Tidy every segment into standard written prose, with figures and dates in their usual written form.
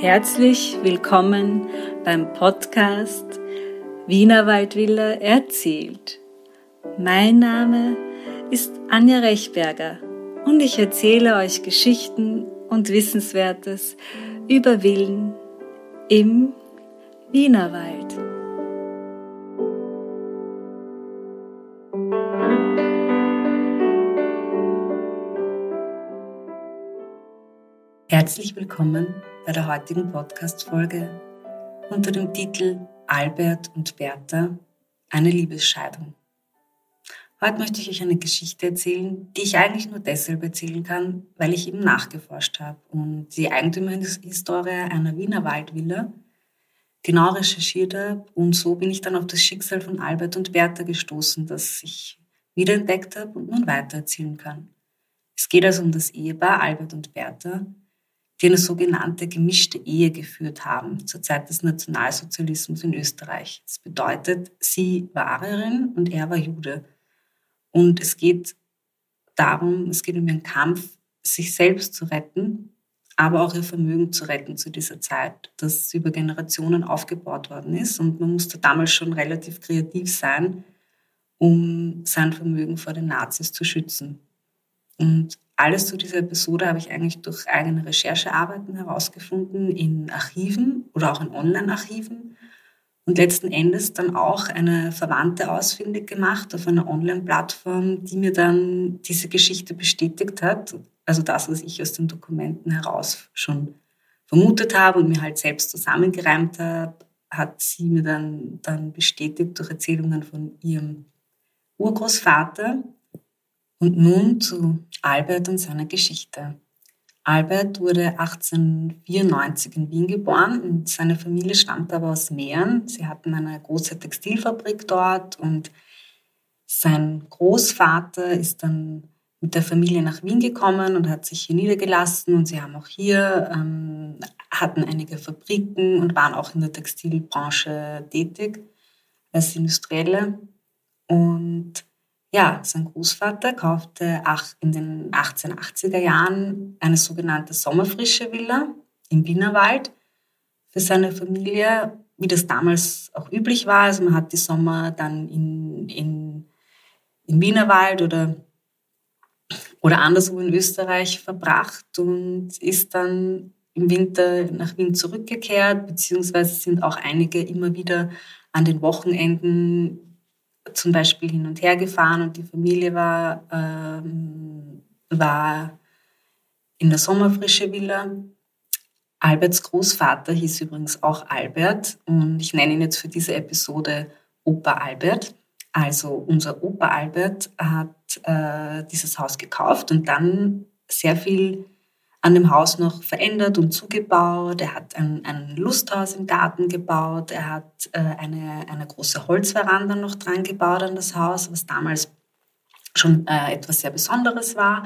Herzlich willkommen beim Podcast Wienerwaldvilla erzählt. Mein Name ist Anja Rechberger und ich erzähle euch Geschichten und Wissenswertes über Villen im Wienerwald. Herzlich willkommen bei der heutigen Podcast-Folge unter dem Titel Albert und Berta, eine Liebesscheidung. Heute möchte ich euch eine Geschichte erzählen, die ich eigentlich nur deshalb erzählen kann, weil ich eben nachgeforscht habe und die Eigentümerin der Historie einer Wienerwaldvilla genau recherchiert habe, und so bin ich dann auf das Schicksal von Albert und Berta gestoßen, das ich wiederentdeckt habe und nun weitererzählen kann. Es geht also um das Ehepaar Albert und Berta, die eine sogenannte gemischte Ehe geführt haben zur Zeit des Nationalsozialismus in Österreich. Das bedeutet, sie war Arierin und er war Jude. Und es geht um ihren Kampf, sich selbst zu retten, aber auch ihr Vermögen zu retten zu dieser Zeit, das über Generationen aufgebaut worden ist. Und man musste damals schon relativ kreativ sein, um sein Vermögen vor den Nazis zu schützen. Und alles zu dieser Episode habe ich eigentlich durch eigene Recherchearbeiten herausgefunden, in Archiven oder auch in Online-Archiven und letzten Endes dann auch eine Verwandte ausfindig gemacht auf einer Online-Plattform, die mir dann diese Geschichte bestätigt hat, also das, was ich aus den Dokumenten heraus schon vermutet habe und mir halt selbst zusammengereimt habe, hat sie mir dann bestätigt durch Erzählungen von ihrem Urgroßvater. Und nun zu Albert und seiner Geschichte. Albert wurde 1894 in Wien geboren und seine Familie stammte aber aus Mähren. Sie hatten eine große Textilfabrik dort und sein Großvater ist dann mit der Familie nach Wien gekommen und hat sich hier niedergelassen und sie haben auch hier, hatten einige Fabriken und waren auch in der Textilbranche tätig als Industrielle. Und ja, sein Großvater kaufte in den 1880er Jahren eine sogenannte sommerfrische Villa im Wienerwald für seine Familie, wie das damals auch üblich war. Also man hat die Sommer dann im Wienerwald oder anderswo in Österreich verbracht und ist dann im Winter nach Wien zurückgekehrt, beziehungsweise sind auch einige immer wieder an den Wochenenden zum Beispiel hin und her gefahren und die Familie war in der sommerfrische Villa. Alberts Großvater hieß übrigens auch Albert und ich nenne ihn jetzt für diese Episode Opa Albert. Also unser Opa Albert hat dieses Haus gekauft und dann sehr viel an dem Haus noch verändert und zugebaut. Er hat ein Lusthaus im Garten gebaut. Er hat eine große Holzveranda noch dran gebaut an das Haus, was damals schon etwas sehr Besonderes war.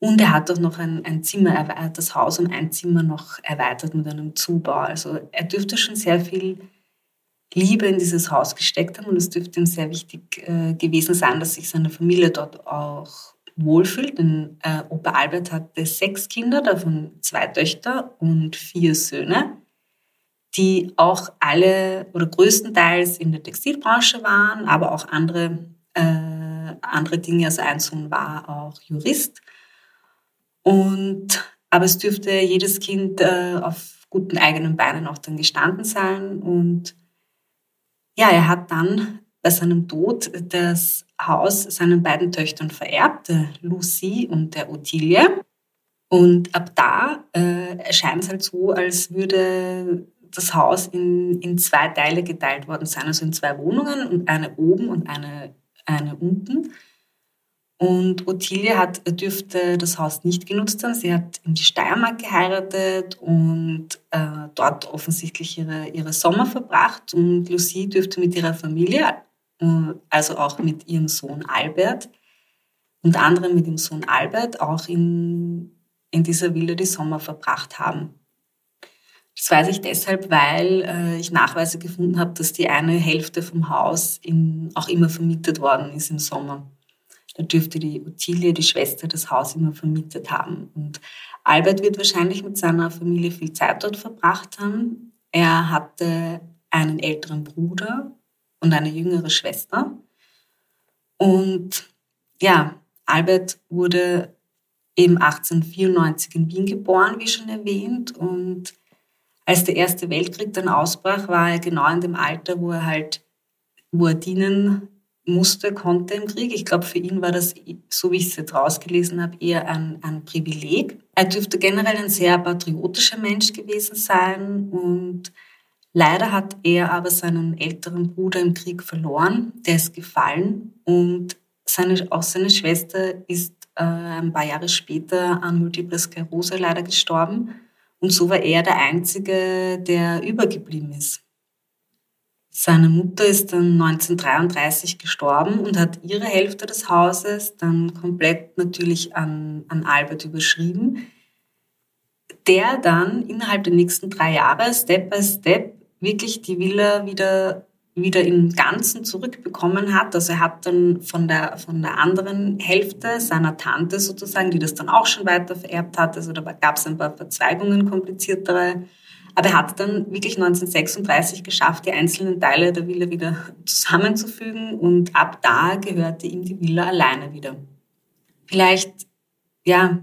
Und er hat auch noch ein Zimmer erweitert, das Haus um ein Zimmer noch erweitert mit einem Zubau. Also er dürfte schon sehr viel Liebe in dieses Haus gesteckt haben und es dürfte ihm sehr wichtig gewesen sein, dass sich seine Familie dort auch wohlfühlt, denn Opa Albert hatte 6 Kinder, davon 2 Töchter und 4 Söhne, die auch alle oder größtenteils in der Textilbranche waren, aber auch andere Dinge. Also ein Sohn war auch Jurist. Aber es dürfte jedes Kind auf guten eigenen Beinen auch dann gestanden sein. Und ja, er hat dann bei seinem Tod das Haus seinen beiden Töchtern vererbt, der Lucy und der Ottilie. Und ab da erscheint es halt so, als würde das Haus in 2 Teile geteilt worden sein, also in 2 Wohnungen, und eine oben und eine unten. Und Ottilie dürfte das Haus nicht genutzt haben. Sie hat in die Steiermark geheiratet und dort offensichtlich ihre Sommer verbracht. Und Lucy dürfte mit ihrer Familie, also auch mit ihrem Sohn Albert, unter anderem mit dem Sohn Albert, auch in dieser Villa die Sommer verbracht haben. Das weiß ich deshalb, weil ich Nachweise gefunden habe, dass die eine Hälfte vom Haus auch immer vermietet worden ist im Sommer. Da dürfte die Ottilie, die Schwester, das Haus immer vermietet haben. Und Albert wird wahrscheinlich mit seiner Familie viel Zeit dort verbracht haben. Er hatte einen älteren Bruder und eine jüngere Schwester. Und ja, Albert wurde eben 1894 in Wien geboren, wie schon erwähnt. Und als der Erste Weltkrieg dann ausbrach, war er genau in dem Alter, wo er dienen musste, konnte im Krieg. Ich glaube, für ihn war das, so wie ich es jetzt rausgelesen habe, eher ein Privileg. Er dürfte generell ein sehr patriotischer Mensch gewesen sein und leider hat er aber seinen älteren Bruder im Krieg verloren. Der ist gefallen und auch seine Schwester ist ein paar Jahre später an Multiple Sklerose leider gestorben und so war er der Einzige, der übergeblieben ist. Seine Mutter ist dann 1933 gestorben und hat ihre Hälfte des Hauses dann komplett natürlich an Albert überschrieben, der dann innerhalb der nächsten 3 Jahre Step by Step wirklich die Villa wieder im Ganzen zurückbekommen hat. Also er hat dann von der anderen Hälfte seiner Tante sozusagen, die das dann auch schon weiter vererbt hat, also da gab es ein paar Verzweigungen, kompliziertere. Aber er hat dann wirklich 1936 geschafft, die einzelnen Teile der Villa wieder zusammenzufügen und ab da gehörte ihm die Villa alleine wieder. Vielleicht, ja,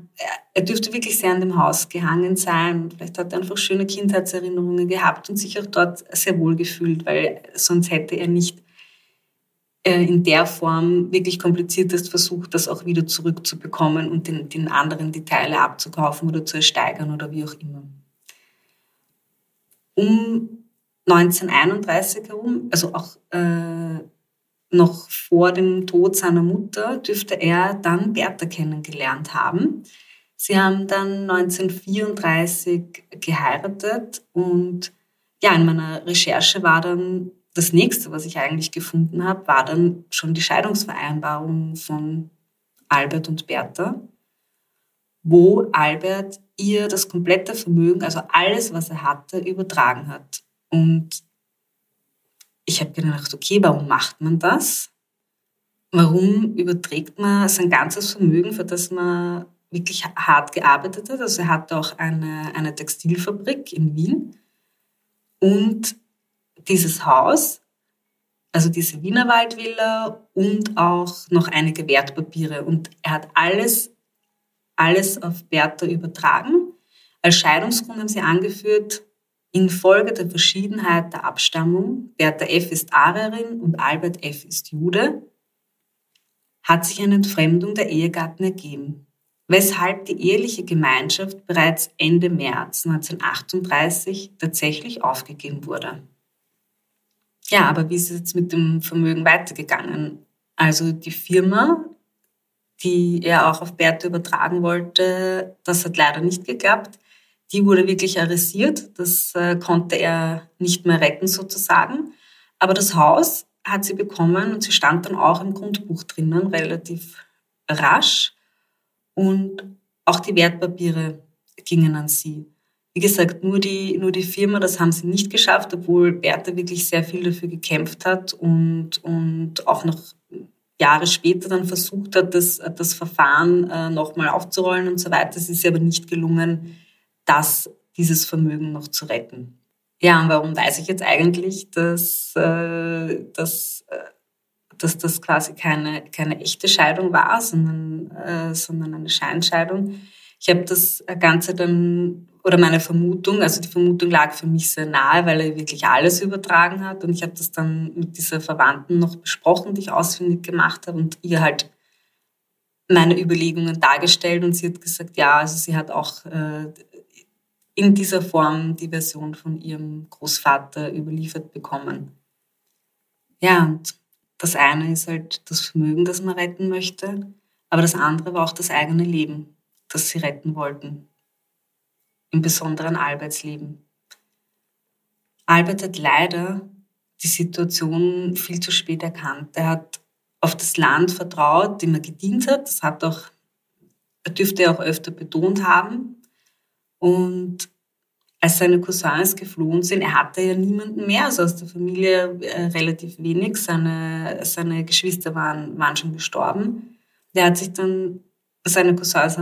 er dürfte wirklich sehr an dem Haus gehangen sein. Vielleicht hat er einfach schöne Kindheitserinnerungen gehabt und sich auch dort sehr wohl gefühlt, weil sonst hätte er nicht in der Form wirklich kompliziertest versucht, das auch wieder zurückzubekommen und den anderen die Teile abzukaufen oder zu ersteigern oder wie auch immer. Um 1931 herum, also auch noch vor dem Tod seiner Mutter, dürfte er dann Berta kennengelernt haben. Sie haben dann 1934 geheiratet und ja, in meiner Recherche war dann das Nächste, was ich eigentlich gefunden habe, war dann schon die Scheidungsvereinbarung von Albert und Berta, wo Albert ihr das komplette Vermögen, also alles, was er hatte, übertragen hat. Und ich habe gedacht, okay, warum macht man das? Warum überträgt man sein ganzes Vermögen, für das man wirklich hart gearbeitet hat? Also er hatte auch eine Textilfabrik in Wien. Und dieses Haus, also diese Wienerwaldvilla und auch noch einige Wertpapiere. Und er hat alles auf Berta übertragen. Als Scheidungsgrund haben sie angeführt, infolge der Verschiedenheit der Abstammung, Berta F. ist Arierin und Albert F. ist Jude, hat sich eine Entfremdung der Ehegatten ergeben, weshalb die eheliche Gemeinschaft bereits Ende März 1938 tatsächlich aufgegeben wurde. Ja, aber wie ist es jetzt mit dem Vermögen weitergegangen? Also die Firma, die er auch auf Berta übertragen wollte, das hat leider nicht geklappt. Die wurde wirklich arisiert, das konnte er nicht mehr retten sozusagen. Aber das Haus hat sie bekommen und sie stand dann auch im Grundbuch drinnen, relativ rasch. Und auch die Wertpapiere gingen an sie. Wie gesagt, nur die Firma, das haben sie nicht geschafft, obwohl Berta wirklich sehr viel dafür gekämpft hat und auch noch Jahre später dann versucht hat, das Verfahren nochmal aufzurollen und so weiter. Es ist ihr aber nicht gelungen, dieses Vermögen noch zu retten. Ja, und warum weiß ich jetzt eigentlich, dass das quasi keine echte Scheidung war, sondern eine Scheinscheidung? Ich habe das Ganze dann, oder meine Vermutung, also die Vermutung lag für mich sehr nahe, weil er wirklich alles übertragen hat und ich habe das dann mit dieser Verwandten noch besprochen, die ich ausfindig gemacht habe und ihr halt meine Überlegungen dargestellt und sie hat gesagt, ja, also sie hat auch in dieser Form die Version von ihrem Großvater überliefert bekommen. Ja, und das eine ist halt das Vermögen, das man retten möchte, aber das andere war auch das eigene Leben, das sie retten wollten. Im Besonderen Alberts Leben. Albert hat leider die Situation viel zu spät erkannt. Er hat auf das Land vertraut, dem er gedient hat. Das hat auch, dürfte er auch öfter betont haben. Und als seine Cousins geflohen sind, er hatte ja niemanden mehr, also aus der Familie relativ wenig. Seine Geschwister waren schon gestorben. Der hat sich dann, seine Cousins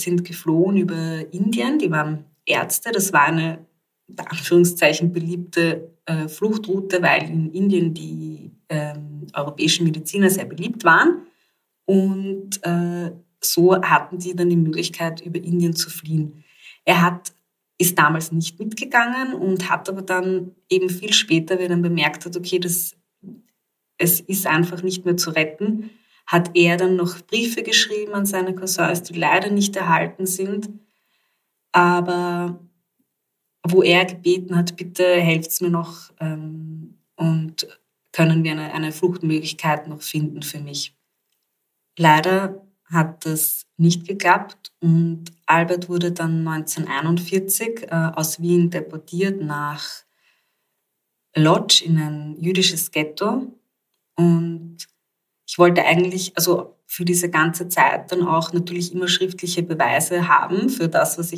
sind geflohen über Indien, die waren Ärzte, das war eine, unter Anführungszeichen, beliebte Fluchtroute, weil in Indien die europäischen Mediziner sehr beliebt waren. Und so hatten die dann die Möglichkeit, über Indien zu fliehen. Er ist damals nicht mitgegangen und hat aber dann eben viel später, wenn er dann bemerkt hat, okay, es ist einfach nicht mehr zu retten, hat er dann noch Briefe geschrieben an seine Cousins, die leider nicht erhalten sind, aber wo er gebeten hat, bitte helft's mir noch und können wir eine Fluchtmöglichkeit noch finden für mich. Leider hat das nicht geklappt und Albert wurde dann 1941 aus Wien deportiert nach Łódź in ein jüdisches Ghetto. Und ich wollte eigentlich, also für diese ganze Zeit dann auch natürlich immer schriftliche Beweise haben für das, was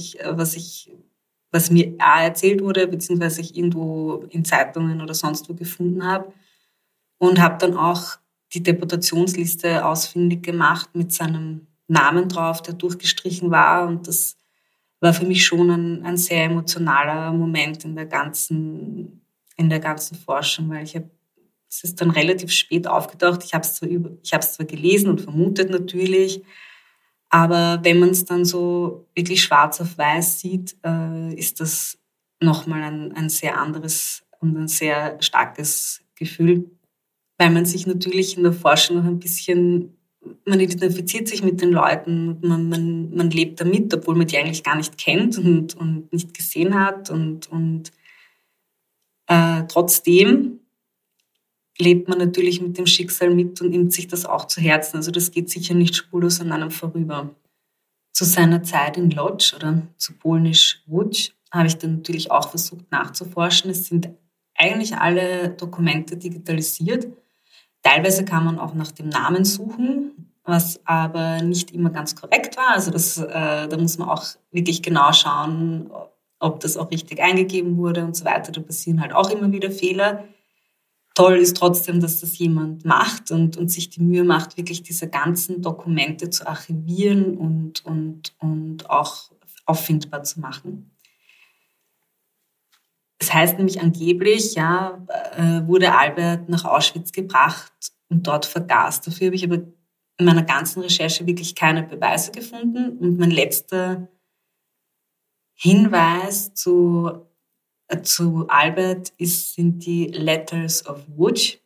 mir erzählt wurde, beziehungsweise ich irgendwo in Zeitungen oder sonst wo gefunden habe. Und habe dann auch die Deportationsliste ausfindig gemacht mit seinem Namen drauf, der durchgestrichen war. Und das war für mich schon ein sehr emotionaler Moment in der ganzen Forschung, weil es ist dann relativ spät aufgetaucht. Ich habe es zwar gelesen und vermutet natürlich, aber wenn man es dann so wirklich schwarz auf weiß sieht, ist das nochmal ein sehr anderes und ein sehr starkes Gefühl, weil man sich natürlich in der Forschung noch ein bisschen, man identifiziert sich mit den Leuten, man lebt damit, obwohl man die eigentlich gar nicht kennt und nicht gesehen hat und trotzdem lebt man natürlich mit dem Schicksal mit und nimmt sich das auch zu Herzen. Also das geht sicher nicht spurlos an einem vorüber. Zu seiner Zeit in Łódź oder zu polnisch Łódź habe ich dann natürlich auch versucht nachzuforschen. Es sind eigentlich alle Dokumente digitalisiert. Teilweise kann man auch nach dem Namen suchen, was aber nicht immer ganz korrekt war. Also da muss man auch wirklich genau schauen, ob das auch richtig eingegeben wurde und so weiter. Da passieren halt auch immer wieder Fehler. Toll ist trotzdem, dass das jemand macht und sich die Mühe macht, wirklich diese ganzen Dokumente zu archivieren und auch auffindbar zu machen. Das heißt nämlich angeblich, ja, wurde Albert nach Auschwitz gebracht und dort vergast. Dafür habe ich aber in meiner ganzen Recherche wirklich keine Beweise gefunden. Und mein letzter Hinweis zu Albert sind die Letters of Lodz.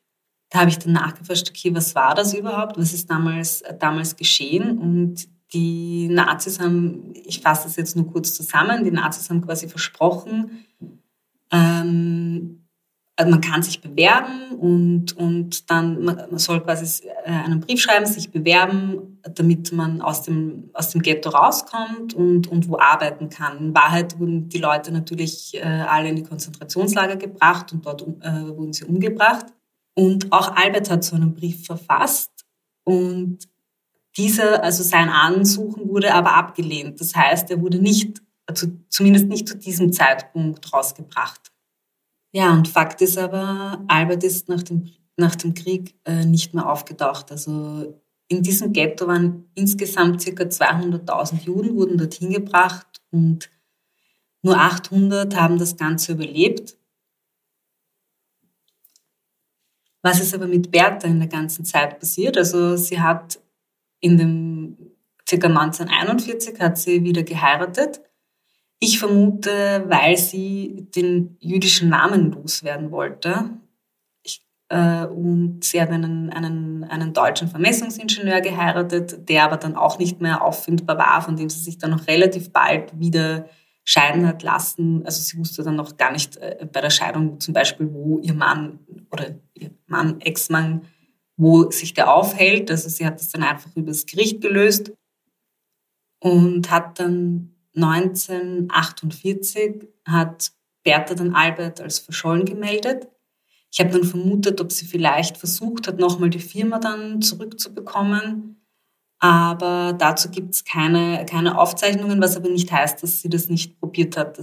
Da habe ich dann nachgeforscht, okay, was war das überhaupt? Was ist damals geschehen? Und die Nazis haben, ich fasse das jetzt nur kurz zusammen, die Nazis haben quasi versprochen, also man kann sich bewerben und dann man soll quasi einen Brief schreiben, sich bewerben, damit man aus dem Ghetto rauskommt und wo arbeiten kann. In Wahrheit wurden die Leute natürlich alle in die Konzentrationslager gebracht und dort wurden sie umgebracht. Und auch Albert hat so einen Brief verfasst und sein Ansuchen wurde aber abgelehnt. Das heißt, er wurde zumindest nicht zu diesem Zeitpunkt rausgebracht. Ja, und Fakt ist aber, Albert ist nach dem Krieg nicht mehr aufgetaucht. Also in diesem Ghetto waren insgesamt ca. 200.000 Juden, wurden dorthin gebracht und nur 800 haben das Ganze überlebt. Was ist aber mit Berta in der ganzen Zeit passiert? Also sie hat ca. 1941 hat sie wieder geheiratet. Ich vermute, weil sie den jüdischen Namen loswerden wollte. Und sie hat einen deutschen Vermessungsingenieur geheiratet, der aber dann auch nicht mehr auffindbar war, von dem sie sich dann noch relativ bald wieder scheiden hat lassen. Also sie wusste dann noch gar nicht bei der Scheidung zum Beispiel, wo ihr Ex-Mann, wo sich der aufhält. Also sie hat das dann einfach übers Gericht gelöst und hat dann 1948 hat Berta dann Albert als verschollen gemeldet. Ich habe dann vermutet, ob sie vielleicht versucht hat, nochmal die Firma dann zurückzubekommen. Aber dazu gibt es keine Aufzeichnungen, was aber nicht heißt, dass sie das nicht probiert hat.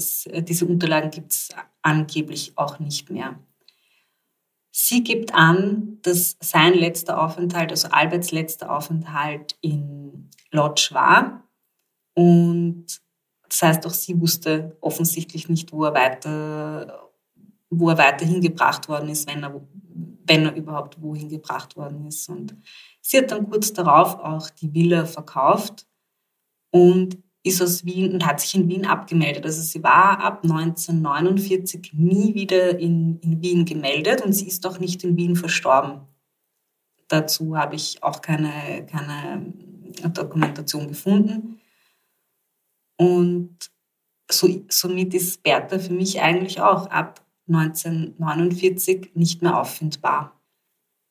Diese Unterlagen gibt es angeblich auch nicht mehr. Sie gibt an, dass sein letzter Aufenthalt, also Alberts letzter Aufenthalt in Łódź war. Und das heißt, auch sie wusste offensichtlich nicht, wo er weiter hingebracht worden ist, wenn er überhaupt wohin gebracht worden ist. Und sie hat dann kurz darauf auch die Villa verkauft und ist aus Wien und hat sich in Wien abgemeldet. Also sie war ab 1949 nie wieder in Wien gemeldet und sie ist auch nicht in Wien verstorben. Dazu habe ich auch keine Dokumentation gefunden. Und somit ist Berta für mich eigentlich auch ab 1949 nicht mehr auffindbar.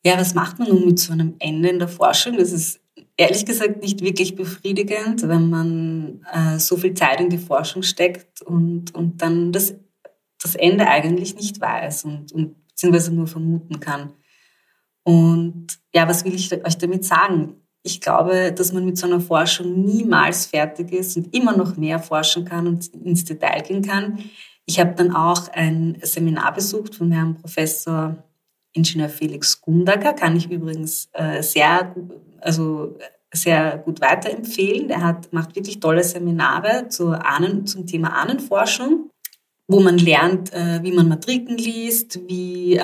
Ja, was macht man nun mit so einem Ende in der Forschung? Das ist ehrlich gesagt nicht wirklich befriedigend, wenn man so viel Zeit in die Forschung steckt und dann das Ende eigentlich nicht weiß und beziehungsweise nur vermuten kann. Und ja, was will ich euch damit sagen? Ich glaube, dass man mit so einer Forschung niemals fertig ist und immer noch mehr forschen kann und ins Detail gehen kann. Ich habe dann auch ein Seminar besucht von Herrn Professor Ingenieur Felix Gundacker, kann ich übrigens sehr gut weiterempfehlen. Der macht wirklich tolle Seminare zum Thema Ahnenforschung, wo man lernt, wie man Matriken liest, wie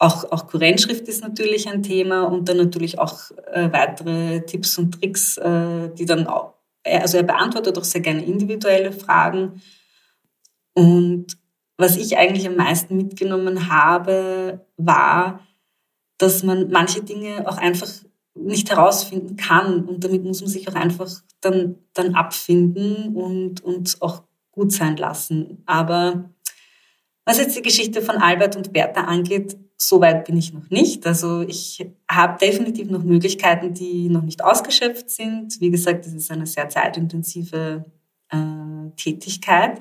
auch Kurrentschrift ist natürlich ein Thema und dann natürlich auch weitere Tipps und Tricks, die dann auch, also er beantwortet auch sehr gerne individuelle Fragen. Und was ich eigentlich am meisten mitgenommen habe, war, dass man manche Dinge auch einfach nicht herausfinden kann und damit muss man sich auch einfach dann abfinden und auch gut sein lassen. Aber was jetzt die Geschichte von Albert und Berta angeht, so weit bin ich noch nicht. Also ich habe definitiv noch Möglichkeiten, die noch nicht ausgeschöpft sind. Wie gesagt, das ist eine sehr zeitintensive Tätigkeit.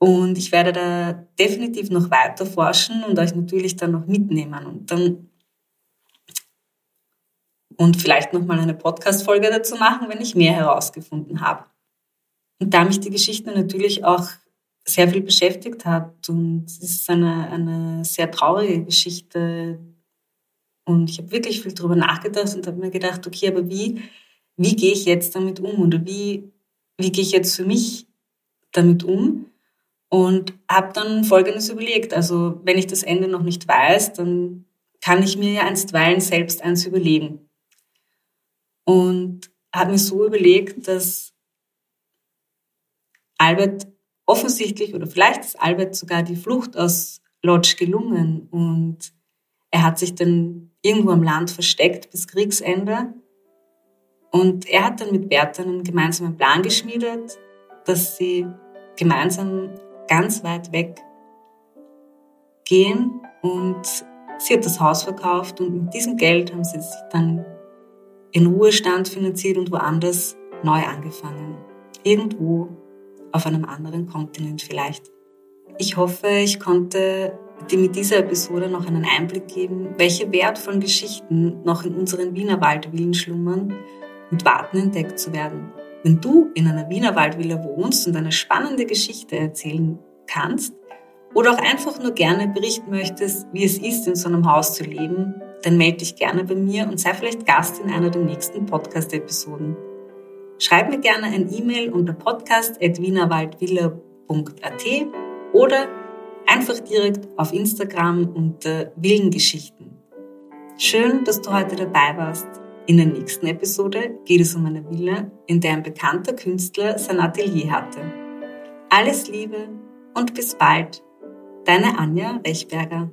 Und ich werde da definitiv noch weiter forschen und euch natürlich dann noch mitnehmen. Und vielleicht nochmal eine Podcast-Folge dazu machen, wenn ich mehr herausgefunden habe. Und da mich die Geschichte natürlich auch sehr viel beschäftigt hat und es ist eine sehr traurige Geschichte und ich habe wirklich viel darüber nachgedacht und habe mir gedacht, okay, aber wie gehe ich jetzt damit um oder wie gehe ich jetzt für mich damit um? Und habe dann Folgendes überlegt, also wenn ich das Ende noch nicht weiß, dann kann ich mir ja einstweilen selbst eins überlegen. Und habe mir so überlegt, dass Albert offensichtlich, oder vielleicht ist Albert sogar die Flucht aus Łódź gelungen und er hat sich dann irgendwo am Land versteckt bis Kriegsende und er hat dann mit Berta einen gemeinsamen Plan geschmiedet, dass sie gemeinsam ganz weit weg gehen und sie hat das Haus verkauft und mit diesem Geld haben sie sich dann ihren Ruhestand finanziert und woanders neu angefangen. Irgendwo auf einem anderen Kontinent vielleicht. Ich hoffe, ich konnte dir mit dieser Episode noch einen Einblick geben, welche wertvollen Geschichten noch in unseren Wienerwaldvillen schlummern und warten, entdeckt zu werden. Wenn du in einer Wienerwaldvilla wohnst und eine spannende Geschichte erzählen kannst oder auch einfach nur gerne berichten möchtest, wie es ist, in so einem Haus zu leben, dann melde dich gerne bei mir und sei vielleicht Gast in einer der nächsten Podcast-Episoden. Schreib mir gerne ein E-Mail unter podcast@wienerwaldvilla.at oder einfach direkt auf Instagram unter Villengeschichten. Schön, dass du heute dabei warst. In der nächsten Episode geht es um eine Villa, in der ein bekannter Künstler sein Atelier hatte. Alles Liebe und bis bald, deine Anja Rechberger.